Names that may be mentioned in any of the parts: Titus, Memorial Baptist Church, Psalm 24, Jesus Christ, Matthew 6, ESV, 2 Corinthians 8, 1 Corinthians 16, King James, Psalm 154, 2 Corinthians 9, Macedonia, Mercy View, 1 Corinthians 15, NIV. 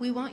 We want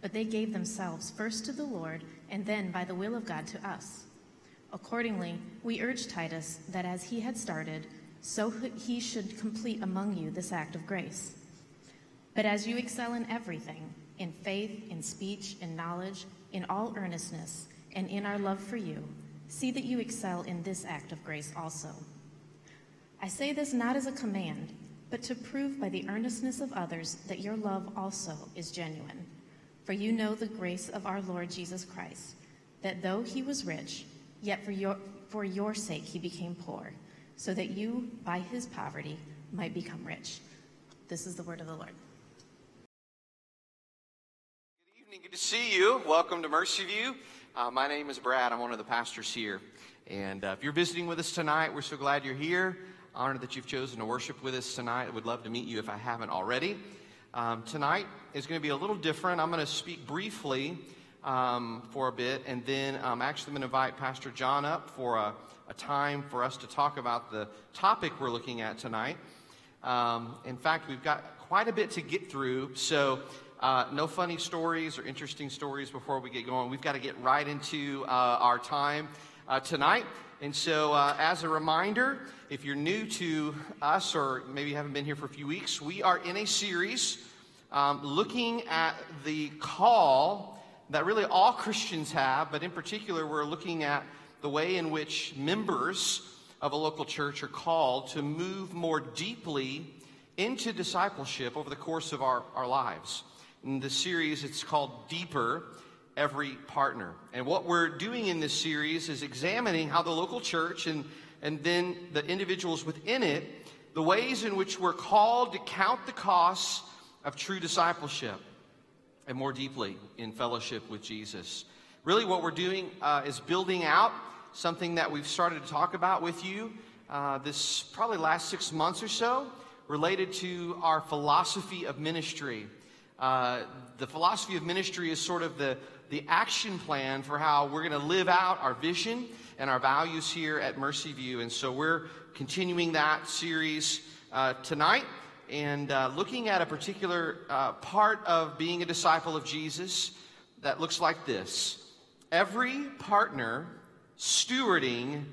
but they gave themselves first to the Lord, and then by the will of God to us. Accordingly, we urge Titus that as he had started, so he should complete among you this act of grace. But as you excel in everything, in faith, in speech, in knowledge, in all earnestness, and in our love for you, see that you excel in this act of grace also. I say this not as a command, but to prove by the earnestness of others that your love also is genuine. For you know the grace of our Lord Jesus Christ, that though he was rich, yet for your sake he became poor, so that you, by his poverty, might become rich. This is the word of the Lord. Good evening, good to see you. Welcome to Mercy View. My name is Brad. I'm one of the pastors here. And if you're visiting with us tonight, we're so glad you're here. Honored that you've chosen to worship with us tonight. I would love to meet you if I haven't already. Tonight is going to be a little different. I'm going to speak briefly for a bit, and then I'm actually going to invite Pastor John up for a time for us to talk about the topic we're looking at tonight. In fact, we've got quite a bit to get through, so no funny stories or interesting stories before we get going. We've got to get right into our time tonight. And so as a reminder, if you're new to us or maybe haven't been here for a few weeks, we are in a series looking at the call that really all Christians have, but in particular we're looking at the way in which members of a local church are called to move more deeply into discipleship over the course of our lives. In the series, it's called Deeper, Every Partner. And what we're doing in this series is examining how the local church and then the individuals within it, the ways in which we're called to count the costs of true discipleship and more deeply in fellowship with Jesus. Really what we're doing is building out something that we've started to talk about with you this probably last 6 months or so related to our philosophy of ministry. The philosophy of ministry is sort of the action plan for how we're going to live out our vision and our values here at Mercy View. And so we're continuing that series tonight and looking at a particular part of being a disciple of Jesus that looks like this. Every partner stewarding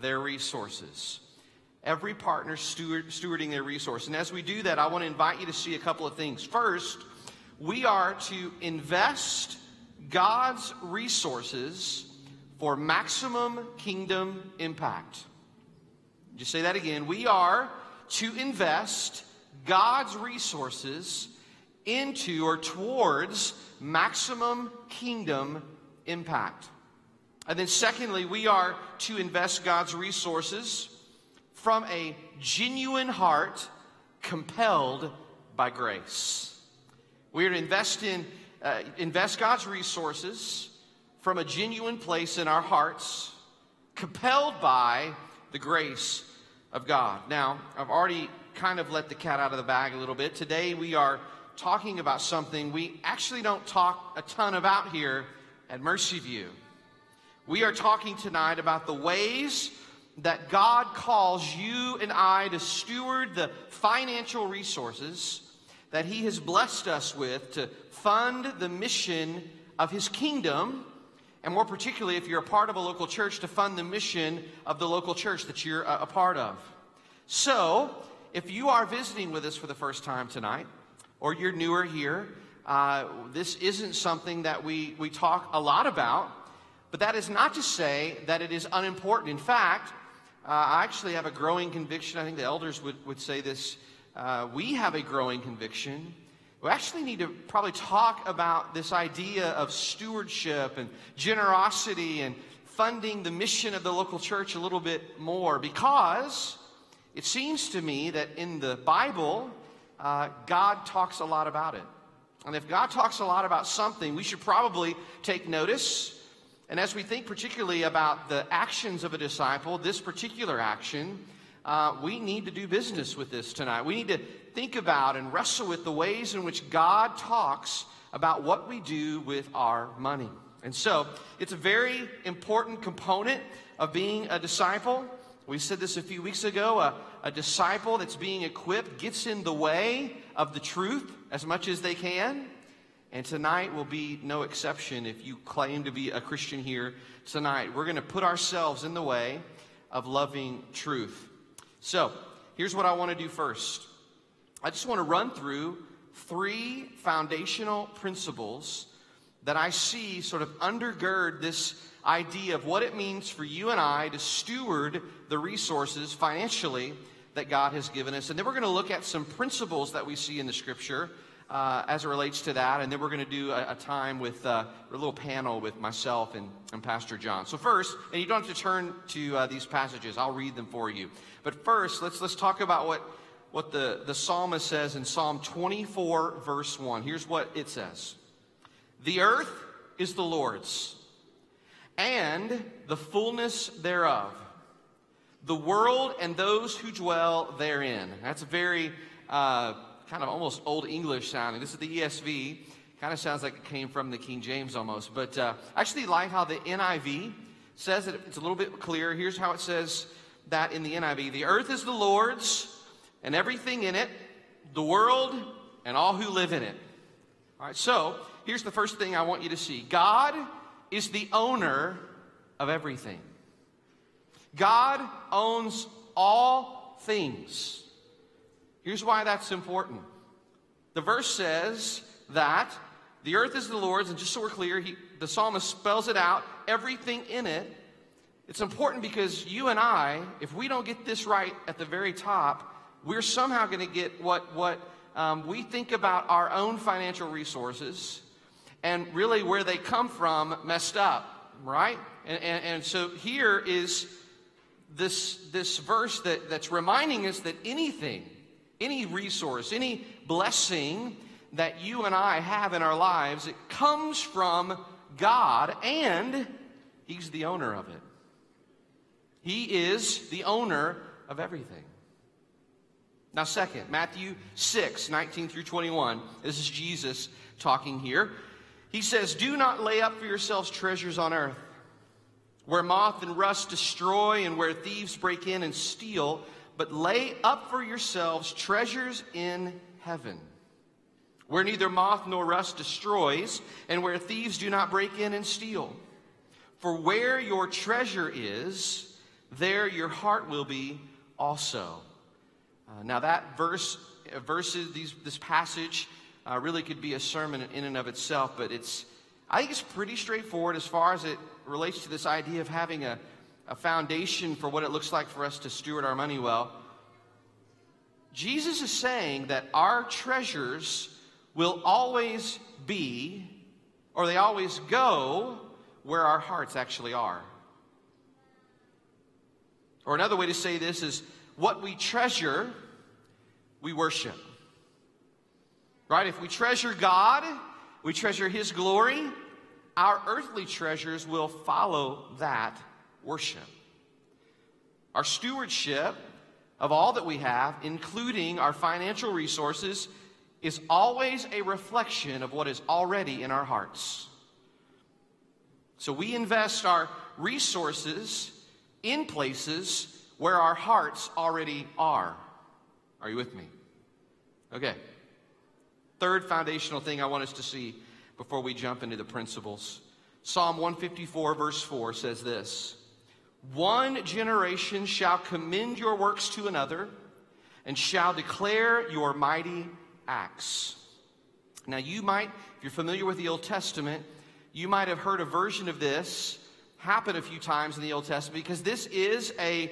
their resources. Every partner stewarding their resource. And as we do that, I want to invite you to see a couple of things. First, we are to invest God's resources for maximum kingdom impact. Just say that again. We are to invest God's resources into or towards maximum kingdom impact. And then secondly, we are to invest God's resources from a genuine heart compelled by grace. We are to invest God's resources from a genuine place in our hearts, compelled by the grace of God. Now, I've already kind of let the cat out of the bag a little bit. Today we are talking about something we actually don't talk a ton about here at Mercy View. We are talking tonight about the ways that God calls you and I to steward the financial resources that he has blessed us with to fund the mission of his kingdom, and more particularly, if you're a part of a local church, to fund the mission of the local church that you're a part of. So, if you are visiting with us for the first time tonight, or you're newer here, this isn't something that we talk a lot about, but that is not to say that it is unimportant. In fact, I actually have a growing conviction, I think the elders would say this, we have a growing conviction. We actually need to probably talk about this idea of stewardship and generosity and funding the mission of the local church a little bit more, because it seems to me that in the Bible, God talks a lot about it. And if God talks a lot about something, we should probably take notice And as we think particularly about the actions of a disciple, this particular action, we need to do business with this tonight. We need to think about and wrestle with the ways in which God talks about what we do with our money. And so it's a very important component of being a disciple. We said this a few weeks ago. A disciple that's being equipped gets in the way of the truth as much as they can. And tonight will be no exception if you claim to be a Christian here tonight. We're going to put ourselves in the way of loving truth. So, here's what I want to do first. I just want to run through three foundational principles that I see sort of undergird this idea of what it means for you and I to steward the resources financially that God has given us. And then we're going to look at some principles that we see in the Scripture as it relates to that, and then we're going to do a time with a little panel with myself and Pastor John. So first, and you don't have to turn to these passages, I'll read them for you. But first, let's talk about what the psalmist says in Psalm 24, verse 1. Here's what it says. The earth is the Lord's, and the fullness thereof, the world and those who dwell therein. That's a very kind of almost Old English sounding. This is the ESV. Kind of sounds like it came from the King James almost. But I actually like how the NIV says it. It's a little bit clearer. Here's how it says that in the NIV. The earth is the Lord's and everything in it, the world and all who live in it. All right, so here's the first thing I want you to see. God is the owner of everything. God owns all things. Here's why that's important. The verse says that the earth is the Lord's, and just so we're clear, the psalmist spells it out, everything in it. It's important because you and I, if we don't get this right at the very top, we're somehow going to get what we think about our own financial resources and really where they come from messed up, right? And so here is this verse that's reminding us that anything, any resource, any blessing that you and I have in our lives, it comes from God, and He's the owner of it. He is the owner of everything. Now, second, Matthew 6, 19 through 21. This is Jesus talking here. He says, do not lay up for yourselves treasures on earth, where moth and rust destroy and where thieves break in and steal, but lay up for yourselves treasures in heaven, where neither moth nor rust destroys, and where thieves do not break in and steal. For where your treasure is, there your heart will be also. Now that this passage, really could be a sermon in and of itself, but I think it's pretty straightforward as far as it relates to this idea of having a foundation for what it looks like for us to steward our money well. Jesus is saying that our treasures will always be, or they always go, where our hearts actually are. Or another way to say this is, what we treasure, we worship. Right? If we treasure God, we treasure His glory, our earthly treasures will follow that worship. Our stewardship of all that we have, including our financial resources, is always a reflection of what is already in our hearts. So we invest our resources in places where our hearts already are. Are you with me? Okay. Third foundational thing I want us to see before we jump into the principles. Psalm 154, verse 4 says this. One generation shall commend your works to another and shall declare your mighty acts. Now you might, if you're familiar with the Old Testament, you might have heard a version of this happen a few times in the Old Testament, because this is a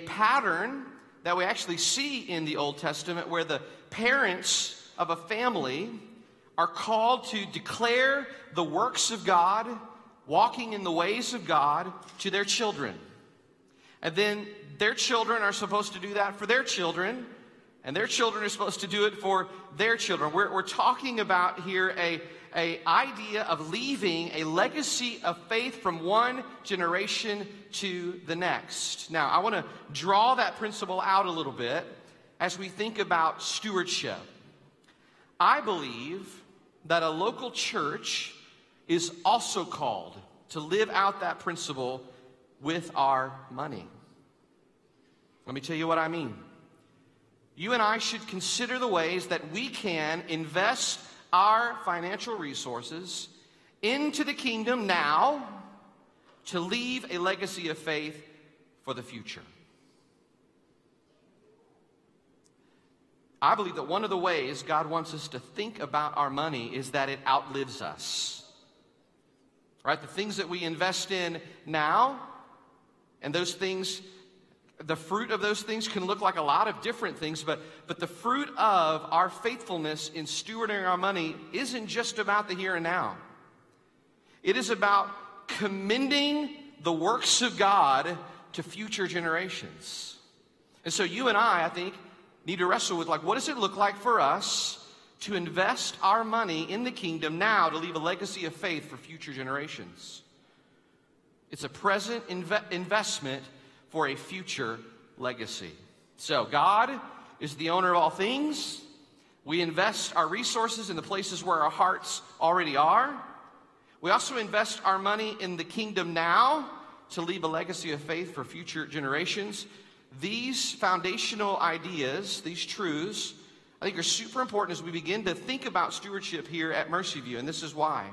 pattern that we actually see in the Old Testament where the parents of a family are called to declare the works of God, walking in the ways of God, to their children. And then their children are supposed to do that for their children, And their children are supposed to do it for their children. We're talking about here a idea of leaving a legacy of faith from one generation to the next. Now, I want to draw that principle out a little bit as we think about stewardship. I believe that a local church is also called to live out that principle with our money. Let me tell you what I mean. You and I should consider the ways that we can invest our financial resources into the kingdom now to leave a legacy of faith for the future. I believe that one of the ways God wants us to think about our money is that it outlives us. Right? The things that we invest in now, and those things, the fruit of those things can look like a lot of different things, but the fruit of our faithfulness in stewarding our money isn't just about the here and now. It is about commending the works of God to future generations. And so you and I think, need to wrestle with, like, what does it look like for us to invest our money in the kingdom now to leave a legacy of faith for future generations? It's a present investment for a future legacy. So God is the owner of all things. We invest our resources in the places where our hearts already are. We also invest our money in the kingdom now to leave a legacy of faith for future generations. These foundational ideas, these truths, I think are super important as we begin to think about stewardship here at Mercy View, and this is why.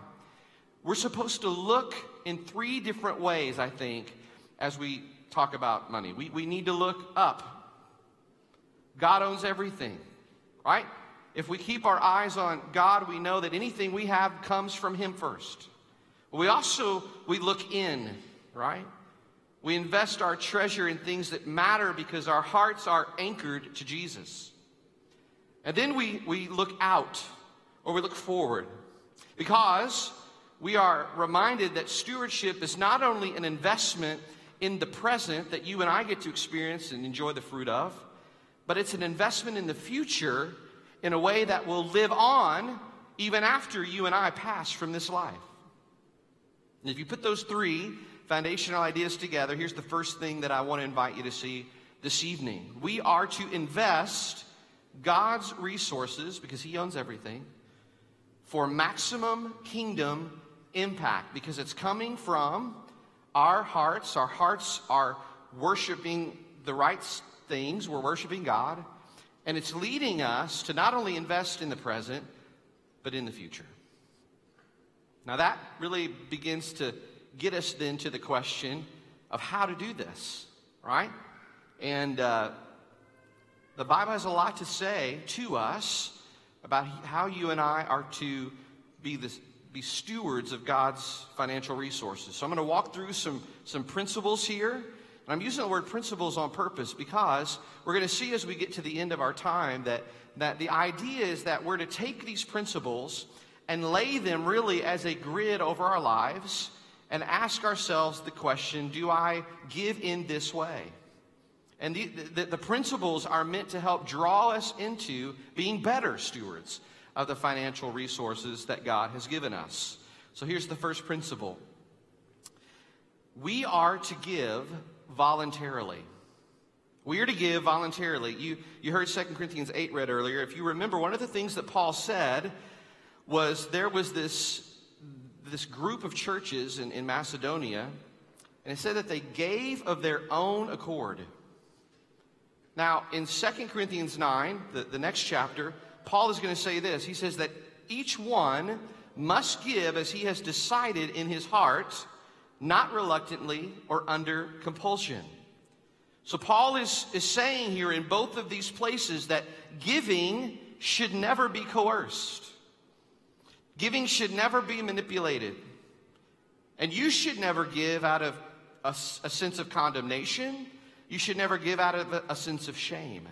We're supposed to look in three different ways, I think, as we talk about money. We need to look up. God owns everything, right? If we keep our eyes on God, we know that anything we have comes from Him first. We look in, right? We invest our treasure in things that matter because our hearts are anchored to Jesus. And then we look out, or we look forward, because we are reminded that stewardship is not only an investment in the present that you and I get to experience and enjoy the fruit of, but it's an investment in the future in a way that will live on even after you and I pass from this life. And if you put those three foundational ideas together, here's the first thing that I want to invite you to see this evening. We are to invest God's resources, because He owns everything, for maximum kingdom impact, because it's coming from our hearts. Our hearts are worshiping the right things. We're worshiping God. And it's leading us to not only invest in the present, but in the future. Now that really begins to get us then to the question of how to do this, right? And the Bible has a lot to say to us about how you and I are to be stewards of God's financial resources. So I'm going to walk through some principles here. And I'm using the word principles on purpose because we're going to see as we get to the end of our time that the idea is that we're to take these principles and lay them really as a grid over our lives and ask ourselves the question, do I give in this way? And the principles are meant to help draw us into being better stewards of the financial resources that God has given us. So here's the first principle. We are to give voluntarily. We are to give voluntarily. You heard 2 Corinthians 8 read earlier. If you remember, one of the things that Paul said was there was this group of churches in Macedonia, and it said that they gave of their own accord. Now, in 2 Corinthians 9, the next chapter, Paul is going to say this. He says that each one must give as he has decided in his heart, not reluctantly or under compulsion. So Paul is saying here in both of these places that giving should never be coerced. Giving should never be manipulated. And you should never give out of a sense of condemnation. You should never give out of a sense of shame.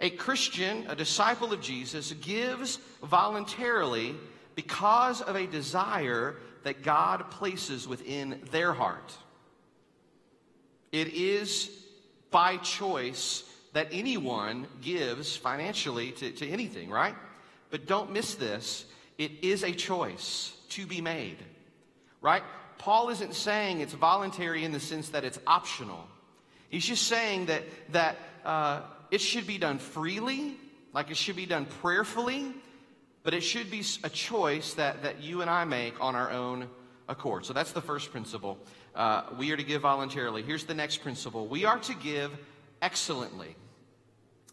A Christian, a disciple of Jesus, gives voluntarily because of a desire that God places within their heart. It is by choice that anyone gives financially to anything, right? But don't miss this. It is a choice to be made, right? Paul isn't saying it's voluntary in the sense that it's optional. He's just saying that it should be done freely, like it should be done prayerfully, but it should be a choice that you and I make on our own accord. So that's the first principle. We are to give voluntarily. Here's the next principle. We are to give excellently.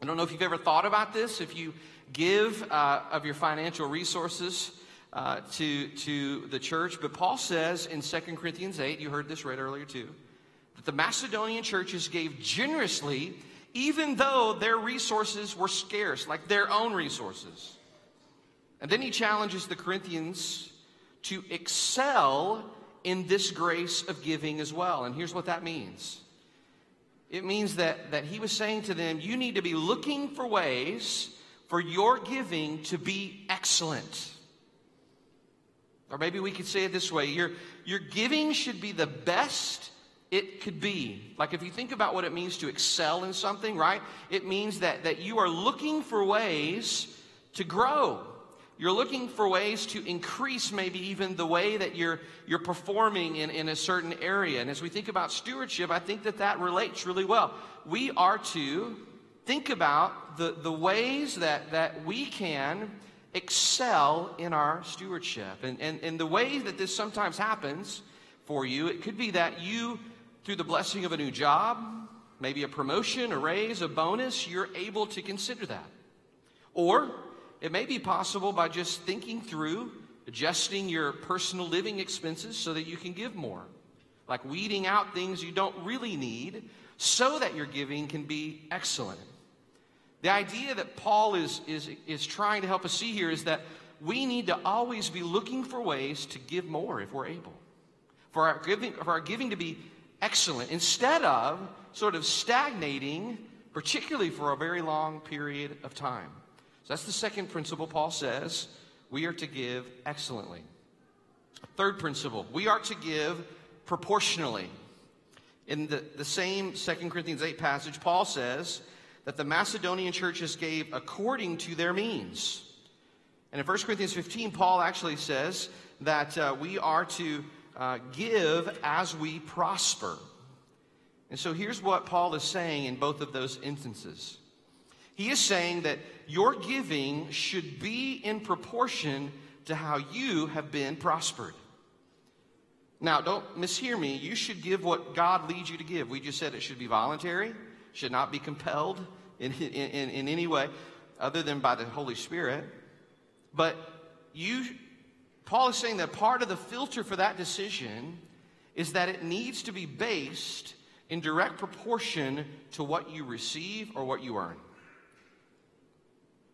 I don't know if you've ever thought about this. If you give of your financial resources to the church, but Paul says in 2 Corinthians 8, you heard this read earlier too, that the Macedonian churches gave generously even though their resources were scarce, like their own resources. And then he challenges the Corinthians to excel in this grace of giving as well. And here's what that means. It means that he was saying to them, you need to be looking for ways for your giving to be excellent. Or maybe we could say it this way. Your giving should be the best it could be. Like if you think about what it means to excel in something, right? It means that you are looking for ways to grow. You're looking for ways to increase maybe even the way that you're performing in a certain area. And as we think about stewardship, I think that relates really well. We are to think about the ways that we can excel in our stewardship. And the way that this sometimes happens for you, it could be that you, through the blessing of a new job, maybe a promotion, a raise, a bonus, you're able to consider that. Or it may be possible by just thinking through, adjusting your personal living expenses so that you can give more. Like weeding out things you don't really need so that your giving can be excellent. The idea that Paul is trying to help us see here is that we need to always be looking for ways to give more if we're able. For our giving to be excellent instead of sort of stagnating, particularly for a very long period of time. So that's the second principle. Paul says we are to give excellently. Third principle, we are to give proportionally. In the same 2 Corinthians 8 passage, Paul says that the Macedonian churches gave according to their means. And in 1 Corinthians 15, Paul actually says that we are to give as we prosper. And so here's what Paul is saying in both of those instances. He is saying that your giving should be in proportion to how you have been prospered. Now, don't mishear me. You should give what God leads you to give. We just said it should be voluntary, should not be compelled in any way other than by the Holy Spirit. But Paul is saying that part of the filter for that decision is that it needs to be based in direct proportion to what you receive or what you earn.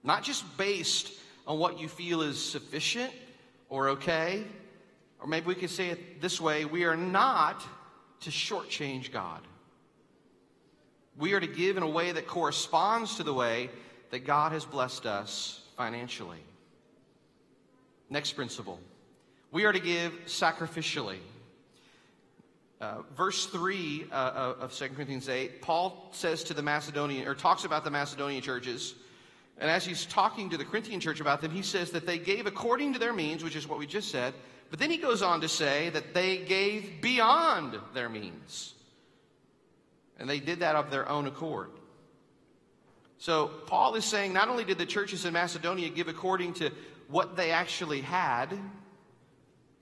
Not just based on what you feel is sufficient or okay, or maybe we could say it this way, we are not to shortchange God. We are to give in a way that corresponds to the way that God has blessed us financially. Next principle, we are to give sacrificially. Verse 3 of 2 Corinthians 8, Paul says to the Macedonian, or talks about the Macedonian churches, and as he's talking to the Corinthian church about them, he says that they gave according to their means, which is what we just said. But then he goes on to say that they gave beyond their means. And they did that of their own accord. So Paul is saying not only did the churches in Macedonia give according to what they actually had,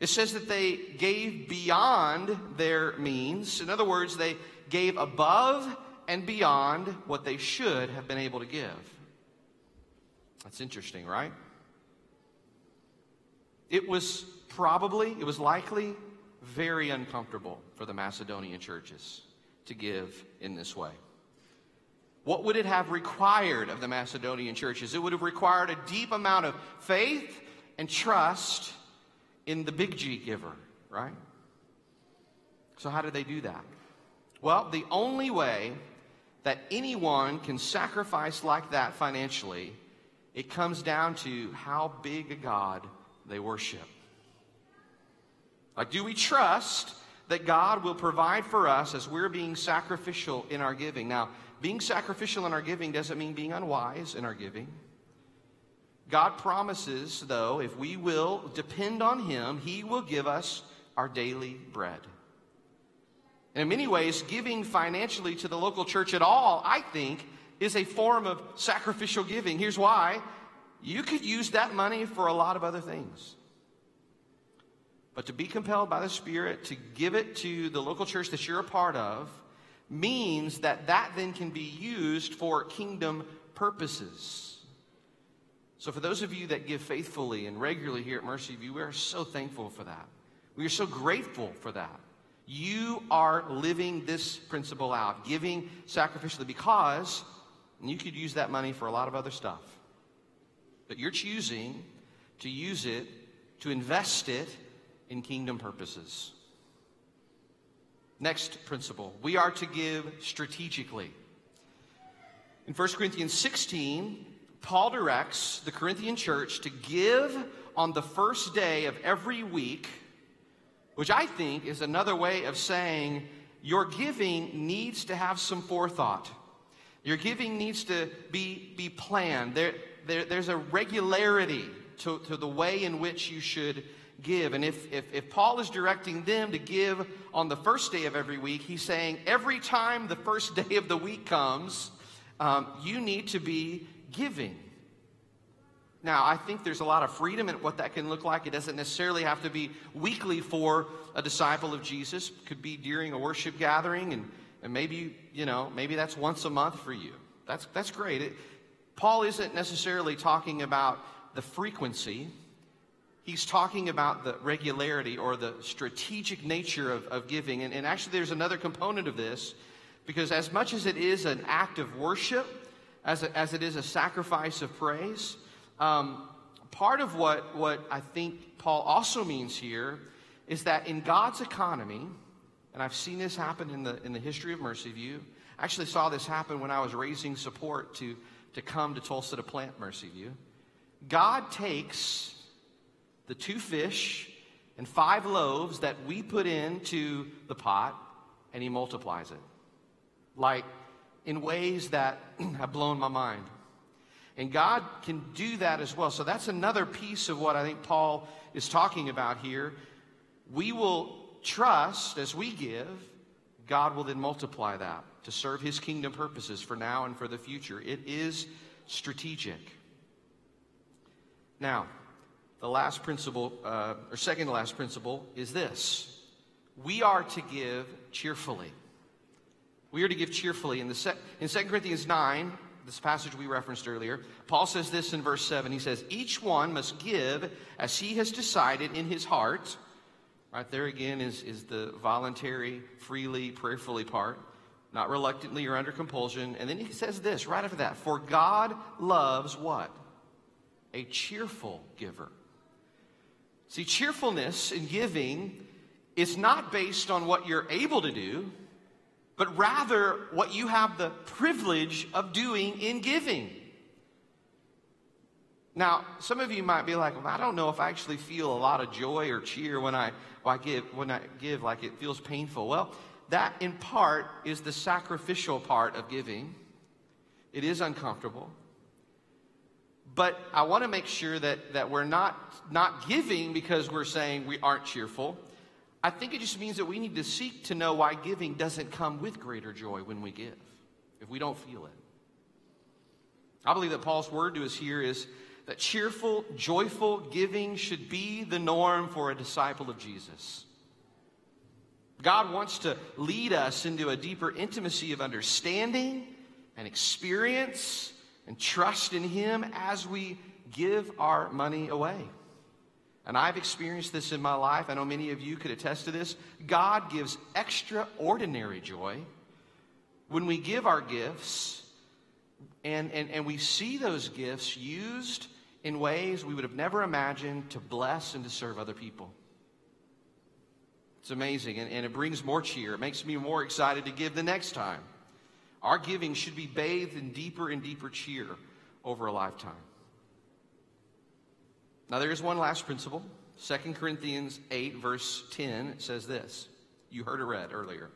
it says that they gave beyond their means. In other words, they gave above and beyond what they should have been able to give. That's interesting, right? It was likely very uncomfortable for the Macedonian churches to give in this way. What would it have required of the Macedonian churches? It would have required a deep amount of faith and trust in the big G giver, right? So how did they do that? Well, the only way that anyone can sacrifice like that financially, it comes down to how big a God they worship. Like, do we trust that God will provide for us as we're being sacrificial in our giving. Now, being sacrificial in our giving doesn't mean being unwise in our giving. God promises, though, if we will depend on Him, He will give us our daily bread. And in many ways, giving financially to the local church at all, I think, is a form of sacrificial giving. Here's why. You could use that money for a lot of other things. But to be compelled by the Spirit to give it to the local church that you're a part of means that that then can be used for kingdom purposes. So for those of you that give faithfully and regularly here at Mercy View, we are so thankful for that. We are so grateful for that. You are living this principle out, giving sacrificially, because you could use that money for a lot of other stuff. But you're choosing to use it, to invest it in kingdom purposes. Next principle, we are to give strategically. In 1 Corinthians 16, Paul directs the Corinthian church to give on the first day of every week, which I think is another way of saying your giving needs to have some forethought. Your giving needs to be planned. There's a regularity to the way in which you should give. And if Paul is directing them to give on the first day of every week, he's saying every time the first day of the week comes, you need to be giving. Now, I think there's a lot of freedom in what that can look like. It doesn't necessarily have to be weekly for a disciple of Jesus. It could be during a worship gathering, and maybe, you know, maybe that's once a month for you. That's great. Paul isn't necessarily talking about the frequency. He's talking about the regularity or the strategic nature of giving. And actually there's another component of this, because as much as it is an act of worship, as it is a sacrifice of praise, part of what I think Paul also means here is that in God's economy, and I've seen this happen in the history of Mercy View. I actually saw this happen when I was raising support to come to Tulsa to plant Mercy View. God takes the 2 fish and 5 loaves that we put into the pot, and He multiplies it. Like, in ways that have blown my mind. And God can do that as well. So that's another piece of what I think Paul is talking about here. We will trust as we give, God will then multiply that to serve His kingdom purposes for now and for the future. It is strategic. Now, the last principle, or second to last principle, is this. We are to give cheerfully. We are to give cheerfully. In 2 Corinthians 9, this passage we referenced earlier, Paul says this in verse 7. He says, each one must give as he has decided in his heart. Right there again is the voluntary, freely, prayerfully part. Not reluctantly or under compulsion. And then he says this right after that. For God loves what? A cheerful giver. See, cheerfulness in giving is not based on what you're able to do, but rather what you have the privilege of doing in giving. Now, some of you might be like, well, I don't know if I actually feel a lot of joy or cheer when I give, like it feels painful. Well, that in part is the sacrificial part of giving. It is uncomfortable. But I want to make sure that we're not giving because we're saying we aren't cheerful. I think it just means that we need to seek to know why giving doesn't come with greater joy when we give, if we don't feel it. I believe that Paul's word to us here is that cheerful, joyful giving should be the norm for a disciple of Jesus. God wants to lead us into a deeper intimacy of understanding and experience and trust in Him as we give our money away. And I've experienced this in my life. I know many of you could attest to this. God gives extraordinary joy when we give our gifts and we see those gifts used in ways we would have never imagined to bless and to serve other people. It's amazing, and it brings more cheer. It makes me more excited to give the next time. Our giving should be bathed in deeper and deeper cheer over a lifetime. Now, there is one last principle. 2 Corinthians 8, verse 10 says this. You heard it read earlier.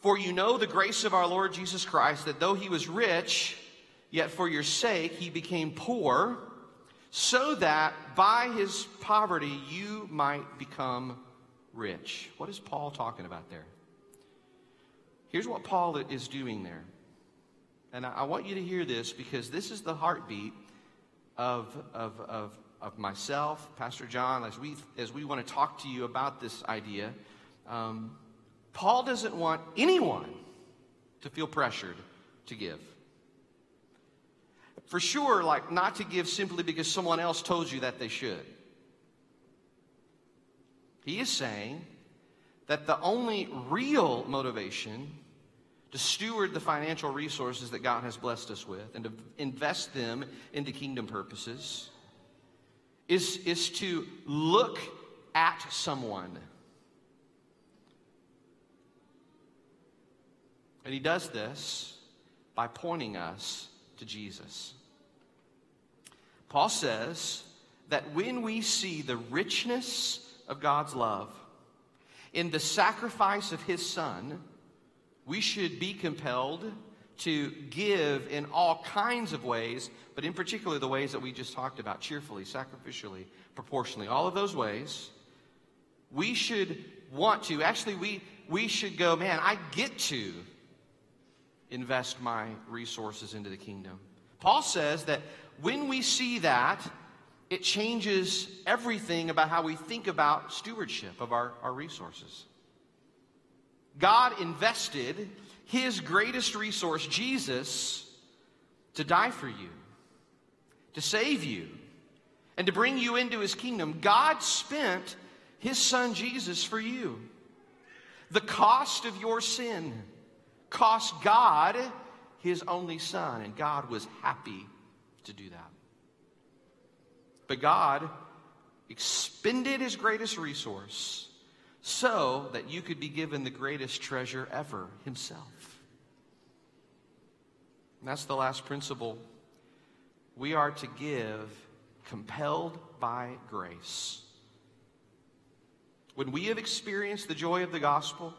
For you know the grace of our Lord Jesus Christ, that though he was rich, yet for your sake he became poor, so that by his poverty you might become rich. What is Paul talking about there? Here's what Paul is doing there. And I want you to hear this, because this is the heartbeat of myself, Pastor John, as we want to talk to you about this idea. Paul doesn't want anyone to feel pressured to give. For sure, like, not to give simply because someone else told you that they should. He is saying that the only real motivation to steward the financial resources that God has blessed us with and to invest them into kingdom purposes is to look at someone. And he does this by pointing us to Jesus. Paul says that when we see the richness of God's love in the sacrifice of his Son, we should be compelled to give in all kinds of ways, but in particular the ways that we just talked about, cheerfully, sacrificially, proportionally, all of those ways. We should want to, actually we should go, man, I get to invest my resources into the kingdom. Paul says that when we see that, it changes everything about how we think about stewardship of our resources. God invested his greatest resource, Jesus, to die for you, to save you, and to bring you into his kingdom. God spent his Son Jesus for you. The cost of your sin cost God his only Son, and God was happy to do that. But God expended his greatest resource so that you could be given the greatest treasure ever, himself. And that's the last principle. We are to give compelled by grace. When we have experienced the joy of the gospel,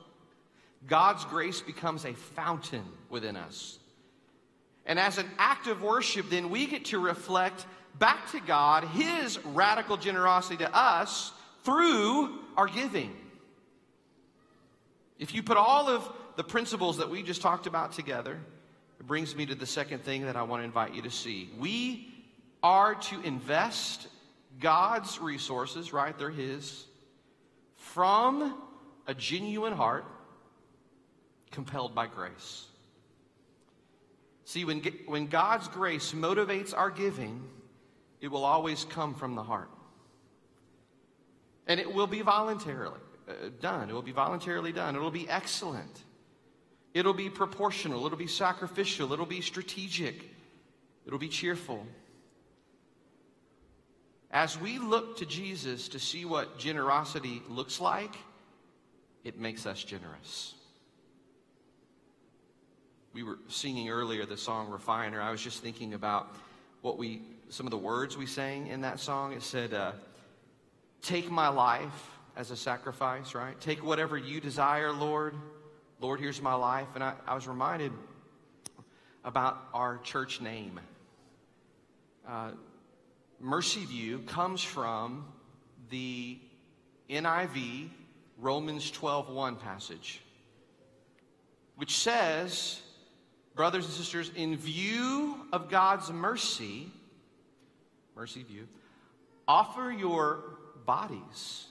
God's grace becomes a fountain within us. And as an act of worship, then we get to reflect back to God his radical generosity to us through our giving. If you put all of the principles that we just talked about together, it brings me to the second thing that I want to invite you to see. We are to invest God's resources, right? They're his, from a genuine heart, compelled by grace. See, when God's grace motivates our giving, it will always come from the heart. And it will be voluntarily done. It will be voluntarily done. It will be excellent. It will be proportional. It will be sacrificial. It will be strategic. It will be cheerful. As we look to Jesus to see what generosity looks like, it makes us generous. We were singing earlier the song Refiner. I was just thinking about some of the words we sang in that song. It said, take my life as a sacrifice, right? Take whatever you desire, Lord. Lord, here's my life. And I was reminded about our church name. Mercy View comes from the NIV Romans 12:1 passage, which says, brothers and sisters, in view of God's mercy, Mercy View, offer your bodies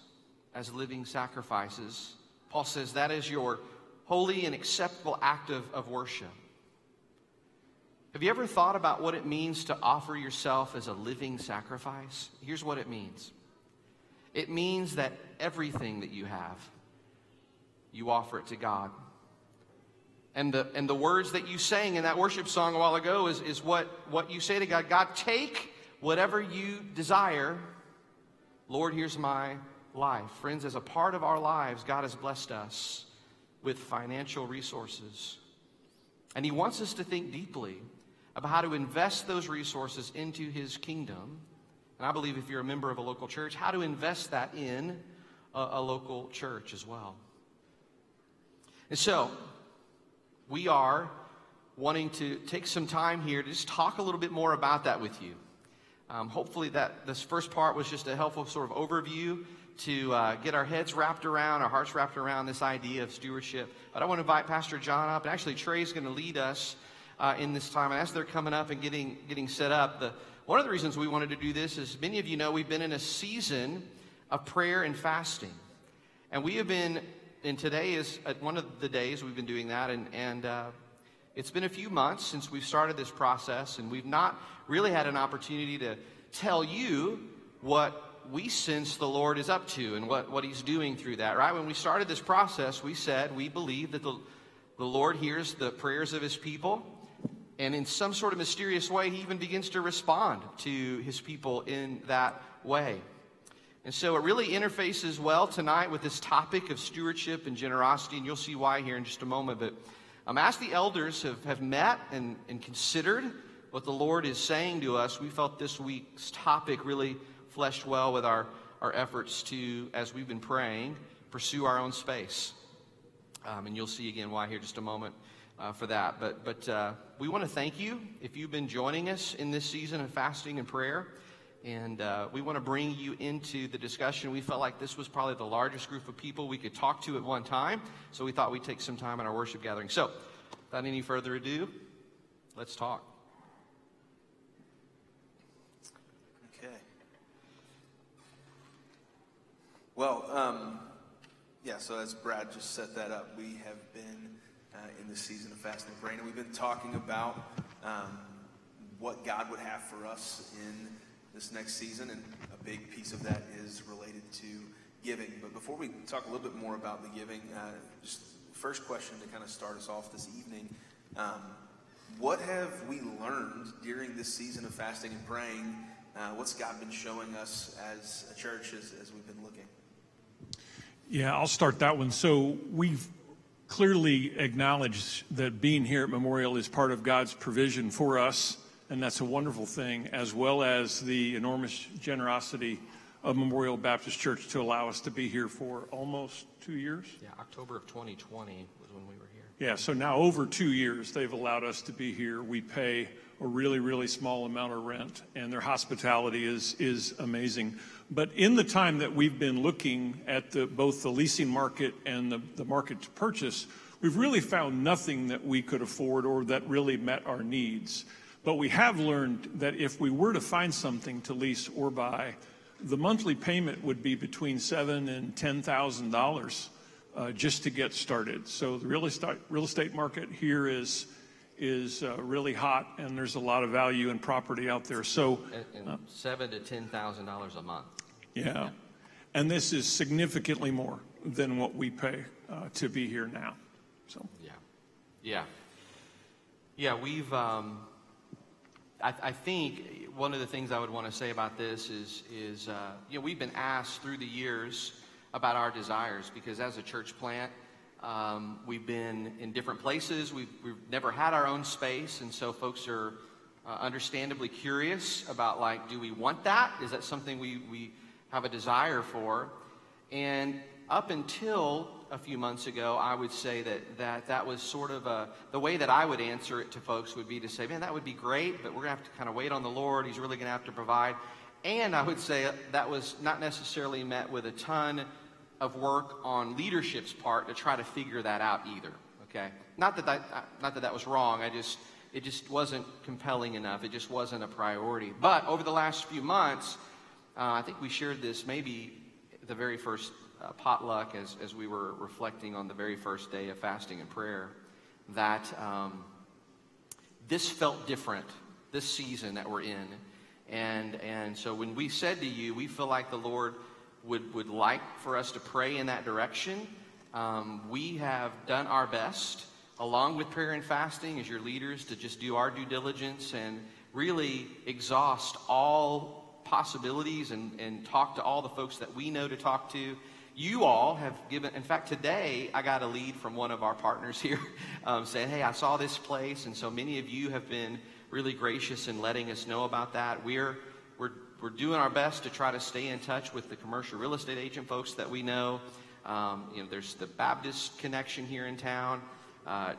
as living sacrifices. Paul says that is your holy and acceptable act of worship. Have you ever thought about what it means to offer yourself as a living sacrifice? Here's what it means. It means that everything that you have, you offer it to God. And the words that you sang in that worship song a while ago is what you say to God. God, take whatever you desire. Lord, here's my life. Friends, as a part of our lives, God has blessed us with financial resources. And he wants us to think deeply about how to invest those resources into his kingdom. And I believe if you're a member of a local church, how to invest that in a local church as well. And so we are wanting to take some time here to just talk a little bit more about that with you. Hopefully that this first part was just a helpful sort of overview to get our heads wrapped around, our hearts wrapped around this idea of stewardship. But I want to invite Pastor John up, and actually Trey's going to lead us in this time. And as they're coming up and getting set up, one of the reasons we wanted to do this is many of you know we've been in a season of prayer and fasting. And we have been, and today is one of the days we've been doing that, and it's been a few months since we've started this process, and we've not really had an opportunity to tell you what we sense the Lord is up to and what he's doing through that, right? When we started this process, we said we believe that the Lord hears the prayers of his people, and in some sort of mysterious way, he even begins to respond to his people in that way. And so it really interfaces well tonight with this topic of stewardship and generosity, and you'll see why here in just a moment. But as the elders have met and considered what the Lord is saying to us, we felt this week's topic really fleshed well with our efforts to, as we've been praying, pursue our own space. And you'll see again why here in just a moment for that. But we want to thank you if you've been joining us in this season of fasting and prayer. And we want to bring you into the discussion. We felt like this was probably the largest group of people we could talk to at one time, so we thought we'd take some time in our worship gathering. So, without any further ado, let's talk. Okay. Well, so as Brad just set that up, we have been in the season of fasting and praying, and we've been talking about what God would have for us in this next season, and a big piece of that is related to giving. But before we talk a little bit more about the giving, just first question to kind of start us off this evening, what have we learned during this season of fasting and praying? What's God been showing us as a church as we've been looking? Yeah, I'll start that one. So we've clearly acknowledged that being here at Memorial is part of God's provision for us, and that's a wonderful thing, as well as the enormous generosity of Memorial Baptist Church to allow us to be here for almost 2 years. Yeah, October of 2020 was when we were here. Yeah, so now over 2 years they've allowed us to be here. We pay a really, really small amount of rent, and their hospitality is amazing. But in the time that we've been looking at both the leasing market and the market to purchase, we've really found nothing that we could afford or that really met our needs. But we have learned that if we were to find something to lease or buy, the monthly payment would be between $7,000 and $10,000 just to get started. So the real estate market here is really hot, and there's a lot of value in property out there. So and $7,000 to $10,000 a month. Yeah, and this is significantly more than what we pay to be here now. So yeah. We've. I think one of the things I would want to say about this is you know, we've been asked through the years about our desires, because as a church plant, we've been in different places. We've never had our own space, and so folks are understandably curious about, like, do we want that? Is that something we have a desire for? And up until a few months ago, I would say that was sort of the way that I would answer it to folks would be to say, man, that would be great, but we're going to have to kind of wait on the Lord. He's really going to have to provide. And I would say that was not necessarily met with a ton of work on leadership's part to try to figure that out either, okay? Not that that was wrong. It just wasn't compelling enough. It just wasn't a priority. But over the last few months, I think we shared this maybe the very first potluck as we were reflecting on the very first day of fasting and prayer, that this felt different this season that we're in, and so when we said to you we feel like the Lord would like for us to pray in that direction, we have done our best along with prayer and fasting as your leaders to just do our due diligence and really exhaust all possibilities and talk to all the folks that we know to talk to. You all have given, in fact, today I got a lead from one of our partners here saying, hey, I saw this place. And so many of you have been really gracious in letting us know about that. We're doing our best to try to stay in touch with the commercial real estate agent folks that we know. There's the Baptist connection here in town.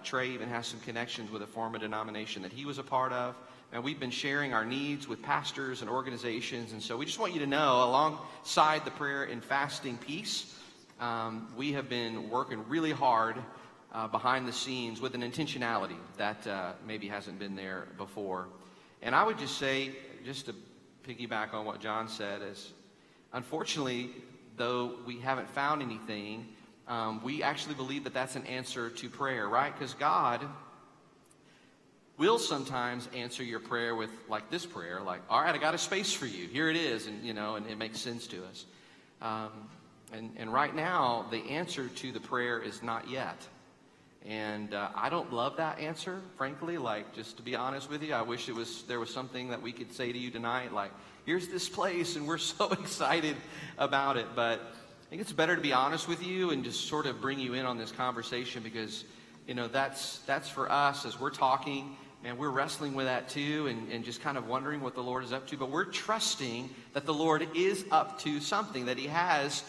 Trey even has some connections with a former denomination that he was a part of. And we've been sharing our needs with pastors and organizations. And so we just want you to know, alongside the prayer and fasting piece, we have been working really hard behind the scenes with an intentionality that maybe hasn't been there before. And I would just say, just to piggyback on what John said, is unfortunately, though we haven't found anything, we actually believe that that's an answer to prayer, right? Because God will sometimes answer your prayer with, like this prayer, like, all right, I got a space for you. Here it is, and, you know, and it makes sense to us. And right now, the answer to the prayer is not yet. And I don't love that answer, frankly. Like, just to be honest with you, I wish there was something that we could say to you tonight, like, here's this place, and we're so excited about it, but I think it's better to be honest with you and just sort of bring you in on this conversation because, you know, that's for us as we're talking and we're wrestling with that too and just kind of wondering what the Lord is up to. But we're trusting that the Lord is up to something, that he has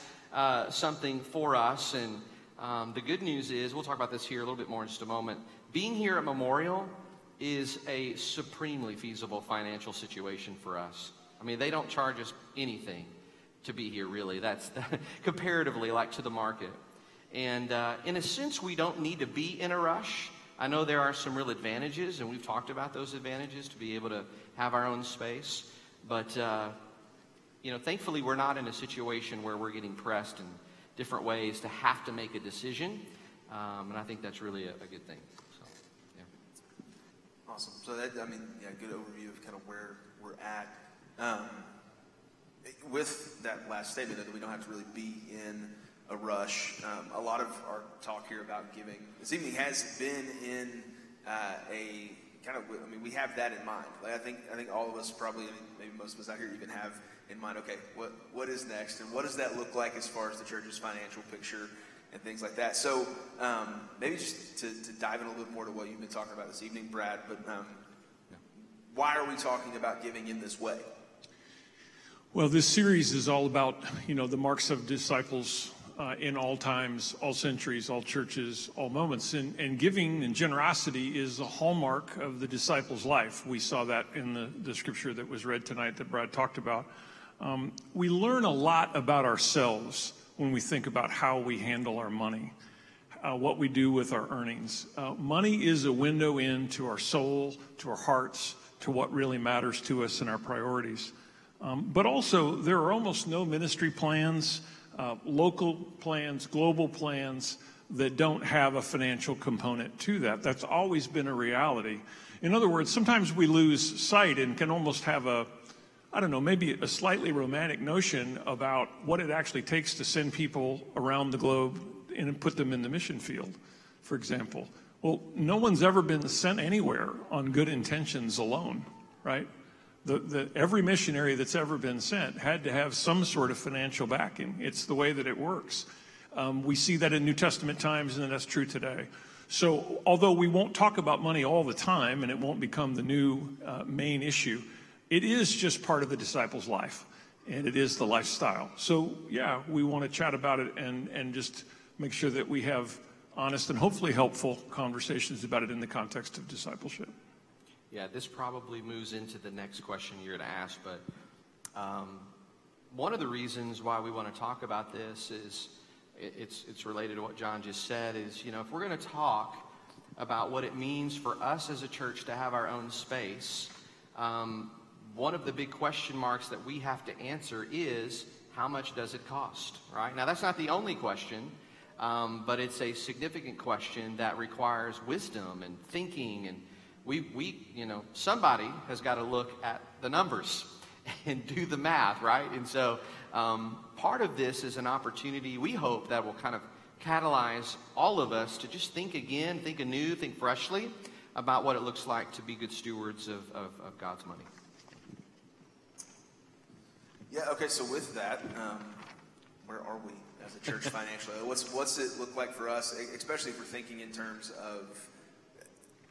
something for us. And the good news is, we'll talk about this here a little bit more in just a moment, being here at Memorial is a supremely feasible financial situation for us. I mean, they don't charge us anything to be here, really. That's comparatively, like, to the market. And in a sense, we don't need to be in a rush. I know there are some real advantages, and we've talked about those advantages, to be able to have our own space. But, you know, thankfully, we're not in a situation where we're getting pressed in different ways to have to make a decision. And I think that's really a good thing. So, yeah. Awesome. So, good overview of kind of where we're at. With that last statement that we don't have to really be in a rush, a lot of our talk here about giving this evening has been in a kind of, I mean, we have that in mind. Like, I think all of us probably, maybe most of us out here even have in mind, okay, what is next and what does that look like as far as the church's financial picture and things like that. So maybe just to dive in a little bit more to what you've been talking about this evening, Brad, but why are we talking about giving in this way? Well, this series is all about, you know, the marks of disciples in all times, all centuries, all churches, all moments. And giving and generosity is a hallmark of the disciples' life. We saw that in the scripture that was read tonight that Brad talked about. We learn a lot about ourselves when we think about how we handle our money, what we do with our earnings. Money is a window into our soul, to our hearts, to what really matters to us and our priorities. But also, there are almost no ministry plans, local plans, global plans that don't have a financial component to that. That's always been a reality. In other words, sometimes we lose sight and can almost have maybe a slightly romantic notion about what it actually takes to send people around the globe and put them in the mission field, for example. Well, no one's ever been sent anywhere on good intentions alone, right? Every missionary that's ever been sent had to have some sort of financial backing. It's the way that it works. We see that in New Testament times, and that's true today. So although we won't talk about money all the time, and it won't become the new main issue, it is just part of the disciples' life, and it is the lifestyle. So, yeah, we want to chat about it and just make sure that we have honest and hopefully helpful conversations about it in the context of discipleship. Yeah, this probably moves into the next question you're going to ask, but one of the reasons why we want to talk about this is it's related to what John just said is, you know, if we're going to talk about what it means for us as a church to have our own space, one of the big question marks that we have to answer is how much does it cost, right? Now, that's not the only question, but it's a significant question that requires wisdom and thinking, and We you know, somebody has got to look at the numbers and do the math, right? And so part of this is an opportunity we hope that will kind of catalyze all of us to just think again, think anew, think freshly about what it looks like to be good stewards of God's money. Yeah, okay, so with that, where are we as a church financially? What's it look like for us, especially if we're thinking in terms of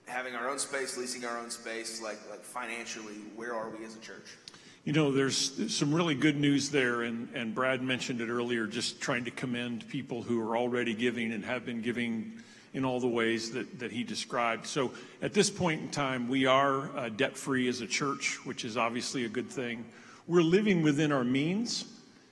having our own space, leasing our own space, like financially, where are we as a church? You know, there's some really good news there, and Brad mentioned it earlier, just trying to commend people who are already giving and have been giving in all the ways that he described. So at this point in time, we are debt-free as a church, which is obviously a good thing. We're living within our means.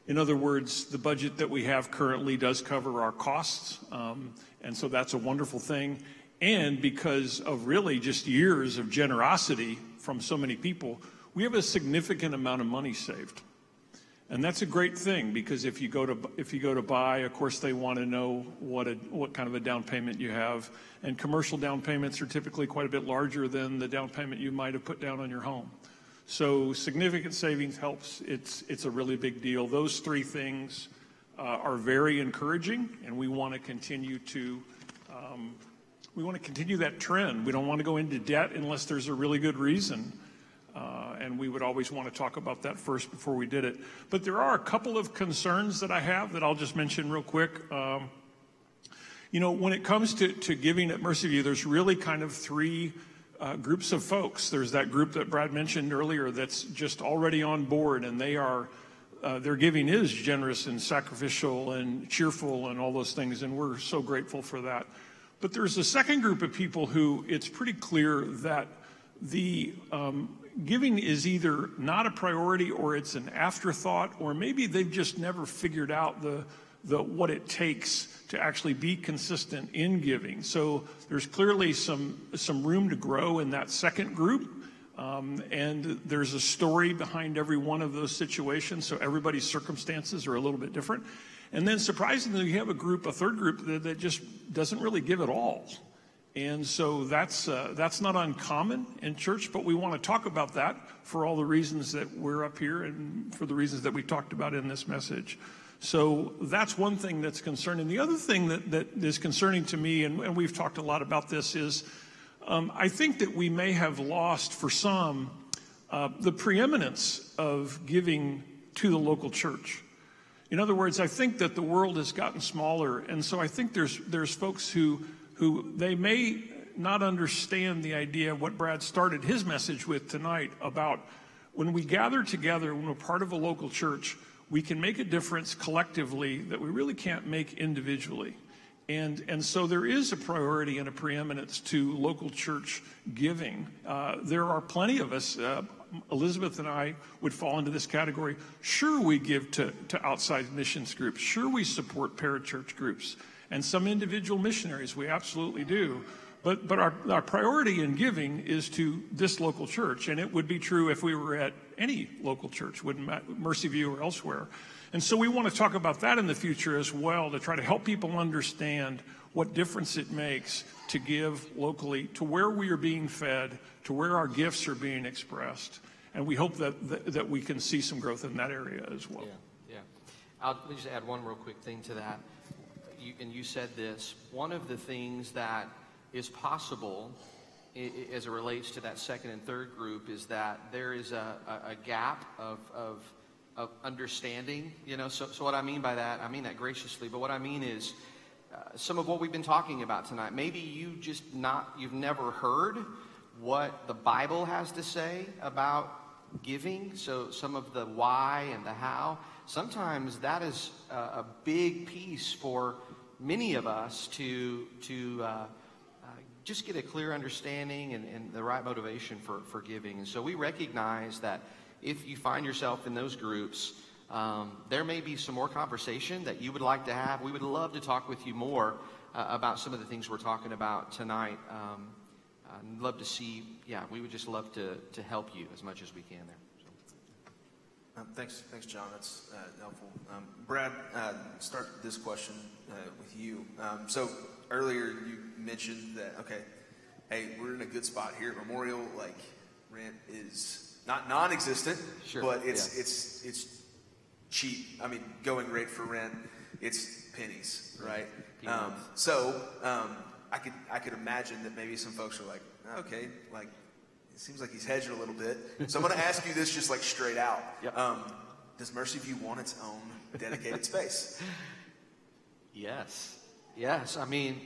In other words, the budget that we have currently does cover our costs, and so that's a wonderful thing. And because of really just years of generosity from so many people, we have a significant amount of money saved. And that's a great thing, because if you go to buy, of course they want to know what kind of a down payment you have. And commercial down payments are typically quite a bit larger than the down payment you might have put down on your home. So significant savings helps. It's a really big deal. Those three things are very encouraging, and we want to continue to that trend. We don't want to go into debt unless there's a really good reason. And we would always want to talk about that first before we did it. But there are a couple of concerns that I have that I'll just mention real quick. You know, when it comes to giving at Mercy View, there's really kind of three groups of folks. There's that group that Brad mentioned earlier that's just already on board, and they are their giving is generous and sacrificial and cheerful and all those things, and we're so grateful for that. But there's a second group of people who it's pretty clear that the giving is either not a priority, or it's an afterthought, or maybe they've just never figured out the what it takes to actually be consistent in giving. So there's clearly some room to grow in that second group, and there's a story behind every one of those situations, so everybody's circumstances are a little bit different. And then surprisingly, you have a third group that just doesn't really give at all. And so that's not uncommon in church, but we want to talk about that for all the reasons that we're up here and for the reasons that we talked about in this message. So that's one thing that's concerning. The other thing that is concerning to me, and we've talked a lot about this, is I think that we may have lost, for some, the preeminence of giving to the local church. In other words, I think that the world has gotten smaller, and so I think there's folks who they may not understand the idea of what Brad started his message with tonight about when we gather together, when we're part of a local church, we can make a difference collectively that we really can't make individually. And so there is a priority and a preeminence to local church giving. There are plenty of us, Elizabeth and I would fall into this category. Sure, we give to outside missions groups. Sure, we support parachurch groups. And some individual missionaries, we absolutely do. But our priority in giving is to this local church, and it would be true if we were at any local church, Mercy View or elsewhere. And so we want to talk about that in the future as well, to try to help people understand what difference it makes to give locally, to where we are being fed, to where our gifts are being expressed. And we hope that we can see some growth in that area as well. Yeah. I'll just add one real quick thing to that. You said this, one of the things that is possible as it relates to that second and third group is that there is a gap of understanding, you know, so what I mean by that, I mean that graciously, but what I mean is some of what we've been talking about tonight, maybe you've never heard what the Bible has to say about giving, so some of the why and the how, sometimes that is a big piece for many of us to just get a clear understanding and the right motivation for giving. And so we recognize that if you find yourself in those groups, there may be some more conversation that you would like to have. We would love to talk with you more about some of the things we're talking about tonight. I'd love to see, we would just love to help you as much as we can there. Thanks, John. That's helpful. Brad, start this question with you. So earlier you mentioned that, we're in a good spot here at Memorial. Like, rent is not non-existent, sure, but it's cheap. I mean, going rate for rent, it's pennies, right? I could imagine that maybe some folks are like, it seems like he's hedging a little bit. So I'm going to ask you this just like straight out. Yep. Does Mercy View want its own dedicated space? Yes. I mean,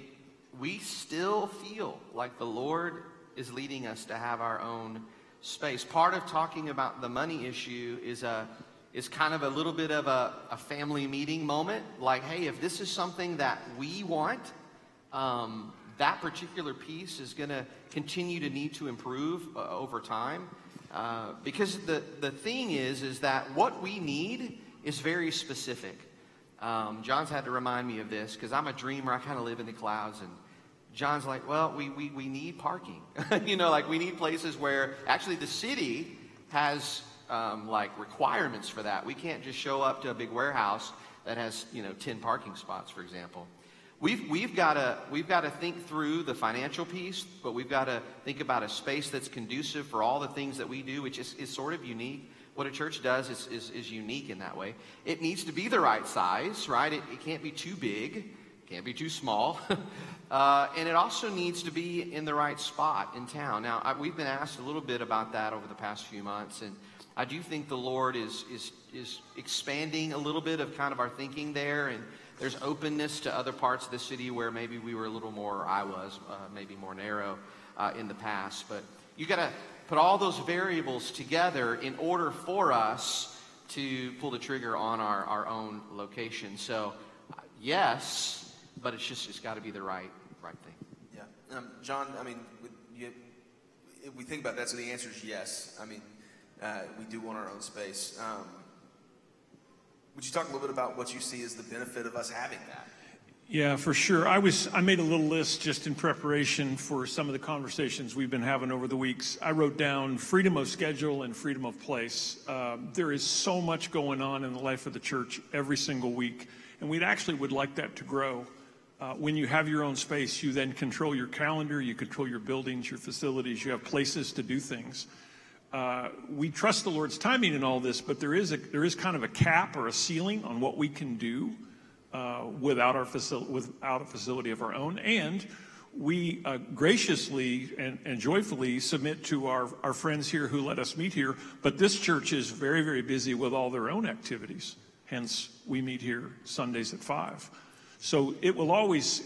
we still feel like the Lord is leading us to have our own space. Part of talking about the money issue is kind of a little bit of a family meeting moment. Like, hey, if this is something that we want, that particular piece is going to continue to need to improve over time. Because the thing is that what we need is very specific. John's had to remind me of this because I'm a dreamer. I kind of live in the clouds. And John's like, well, we need parking. You know, like we need places where actually the city has like requirements for that. We can't just show up to a big warehouse that has, 10 parking spots, for example. We've got to think through the financial piece, but we've got to think about a space that's conducive for all the things that we do, which is sort of unique. What a church does is unique in that way. It needs to be the right size, right? It can't be too big, can't be too small, and it also needs to be in the right spot in town. Now, we've been asked a little bit about that over the past few months, and I do think the Lord is expanding a little bit of kind of our thinking there, and there's openness to other parts of the city where maybe we were a little more, or I was, maybe more narrow in the past. But you got to put all those variables together in order for us to pull the trigger on our own location. So, yes, but it's got to be the right thing. Yeah. John, we think about that, so the answer is yes. We do want our own space. Would you talk a little bit about what you see as the benefit of us having that? Yeah, for sure. I made a little list just in preparation for some of the conversations we've been having over the weeks. I wrote down freedom of schedule and freedom of place. There is so much going on in the life of the church every single week, and we'd actually would like that to grow. When you have your own space, you then control your calendar, you control your buildings, your facilities, you have places to do things. We trust the Lord's timing in all this, but there is kind of a cap or a ceiling on what we can do without a facility of our own. And we graciously and joyfully submit to our friends here who let us meet here. But this church is very, very busy with all their own activities. Hence, we meet here Sundays at 5. So it will always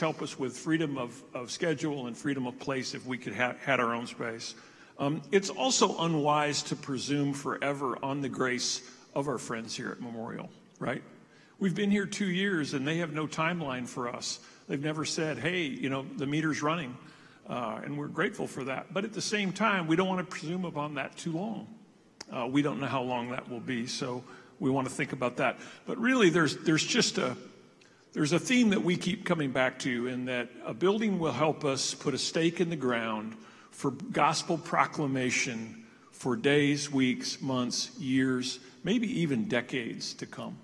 help us with freedom of schedule and freedom of place if we could had our own space. It's also unwise to presume forever on the grace of our friends here at Memorial, right? We've been here 2 years, and they have no timeline for us. They've never said, hey, the meter's running, and we're grateful for that. But at the same time, we don't want to presume upon that too long. We don't know how long that will be, so we want to think about that. But really, there's a theme that we keep coming back to, in that a building will help us put a stake in the ground for gospel proclamation for days, weeks, months, years, maybe even decades to come.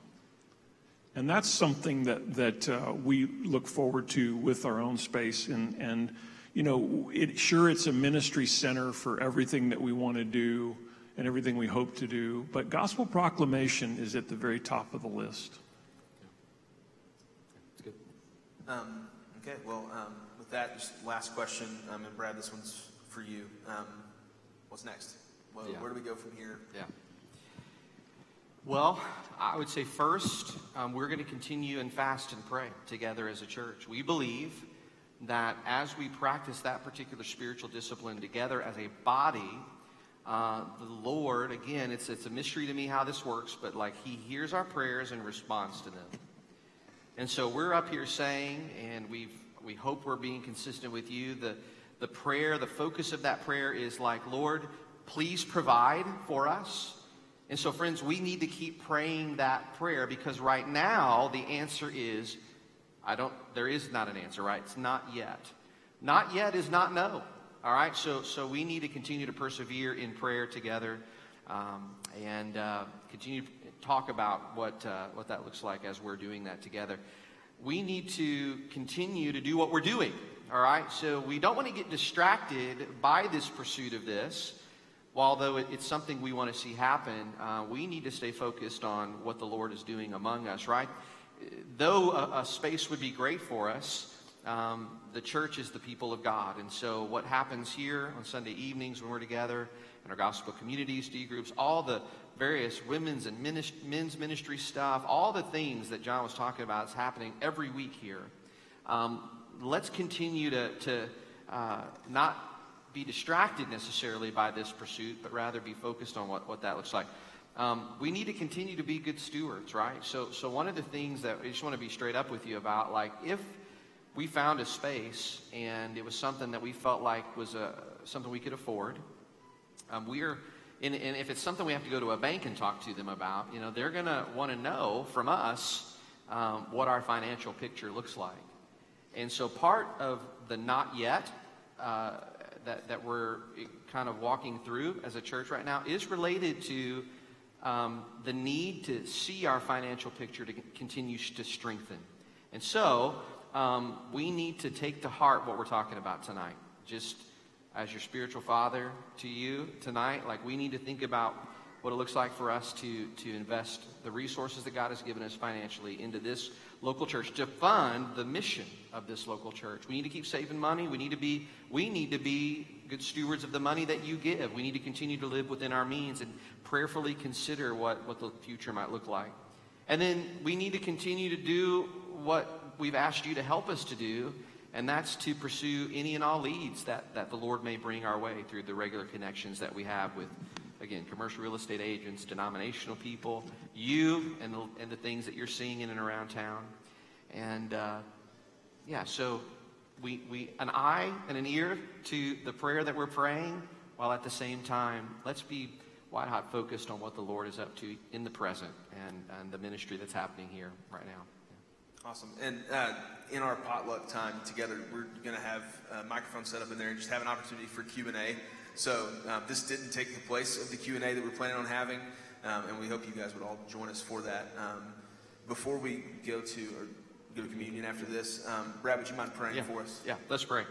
And that's something that we look forward to with our own space. And it's a ministry center for everything that we want to do and everything we hope to do, but gospel proclamation is at the very top of the list. That's good. Okay, well, with that, just last question, and Brad, this one's for you. What's next? Well, yeah. Where do we go from here? Yeah. Well, I would say first, we're going to continue and fast and pray together as a church. We believe that as we practice that particular spiritual discipline together as a body, the Lord, again, it's a mystery to me how this works, but like He hears our prayers and responds to them. And so we're up here saying, and we hope we're being consistent with you, the prayer, the focus of that prayer is like, Lord, please provide for us. And so, friends, we need to keep praying that prayer, because right now the answer is, there is not an answer, right? It's not yet. Not yet is not no, all right? So we need to continue to persevere in prayer together, and continue to talk about what that looks like as we're doing that together. We need to continue to do what we're doing, all right? So we don't want to get distracted by this pursuit of this. Although it's something we want to see happen, we need to stay focused on what the Lord is doing among us, right? Though a space would be great for us, the church is the people of God. And so what happens here on Sunday evenings when we're together in our gospel communities, D groups, all the various women's and men's ministry stuff, all the things that John was talking about is happening every week here. Let's continue to not be distracted necessarily by this pursuit, but rather be focused on what that looks like. We need to continue to be good stewards, right? So one of the things that I just want to be straight up with you about, like if we found a space and it was something that we felt like was something we could afford, and if it's something we have to go to a bank and talk to them about, you know, they're going to want to know from us what our financial picture looks like. And so part of the not yet that we're kind of walking through as a church right now is related to the need to see our financial picture to continue to strengthen. And so we need to take to heart what we're talking about tonight. Just as your spiritual father to you tonight, like we need to think about what it looks like for us to invest the resources that God has given us financially into this local church to fund the mission of this local church. We need to keep saving money. We need to be good stewards of the money that you give. We need to continue to live within our means and prayerfully consider what the future might look like. And then we need to continue to do what we've asked you to help us to do, and that's to pursue any and all leads that the Lord may bring our way through the regular connections that we have with, again, commercial real estate agents, denominational people, you, and the things that you're seeing in and around town. And, so we an eye and an ear to the prayer that we're praying, while at the same time, let's be wide-hot focused on what the Lord is up to in the present and the ministry that's happening here right now. Awesome. And in our potluck time together, we're going to have a microphone set up in there and just have an opportunity for Q&A. So this didn't take the place of the Q&A that we're planning on having, and we hope you guys would all join us for that. Before we go to communion after this, Brad, would you mind praying for us? Yeah, let's pray.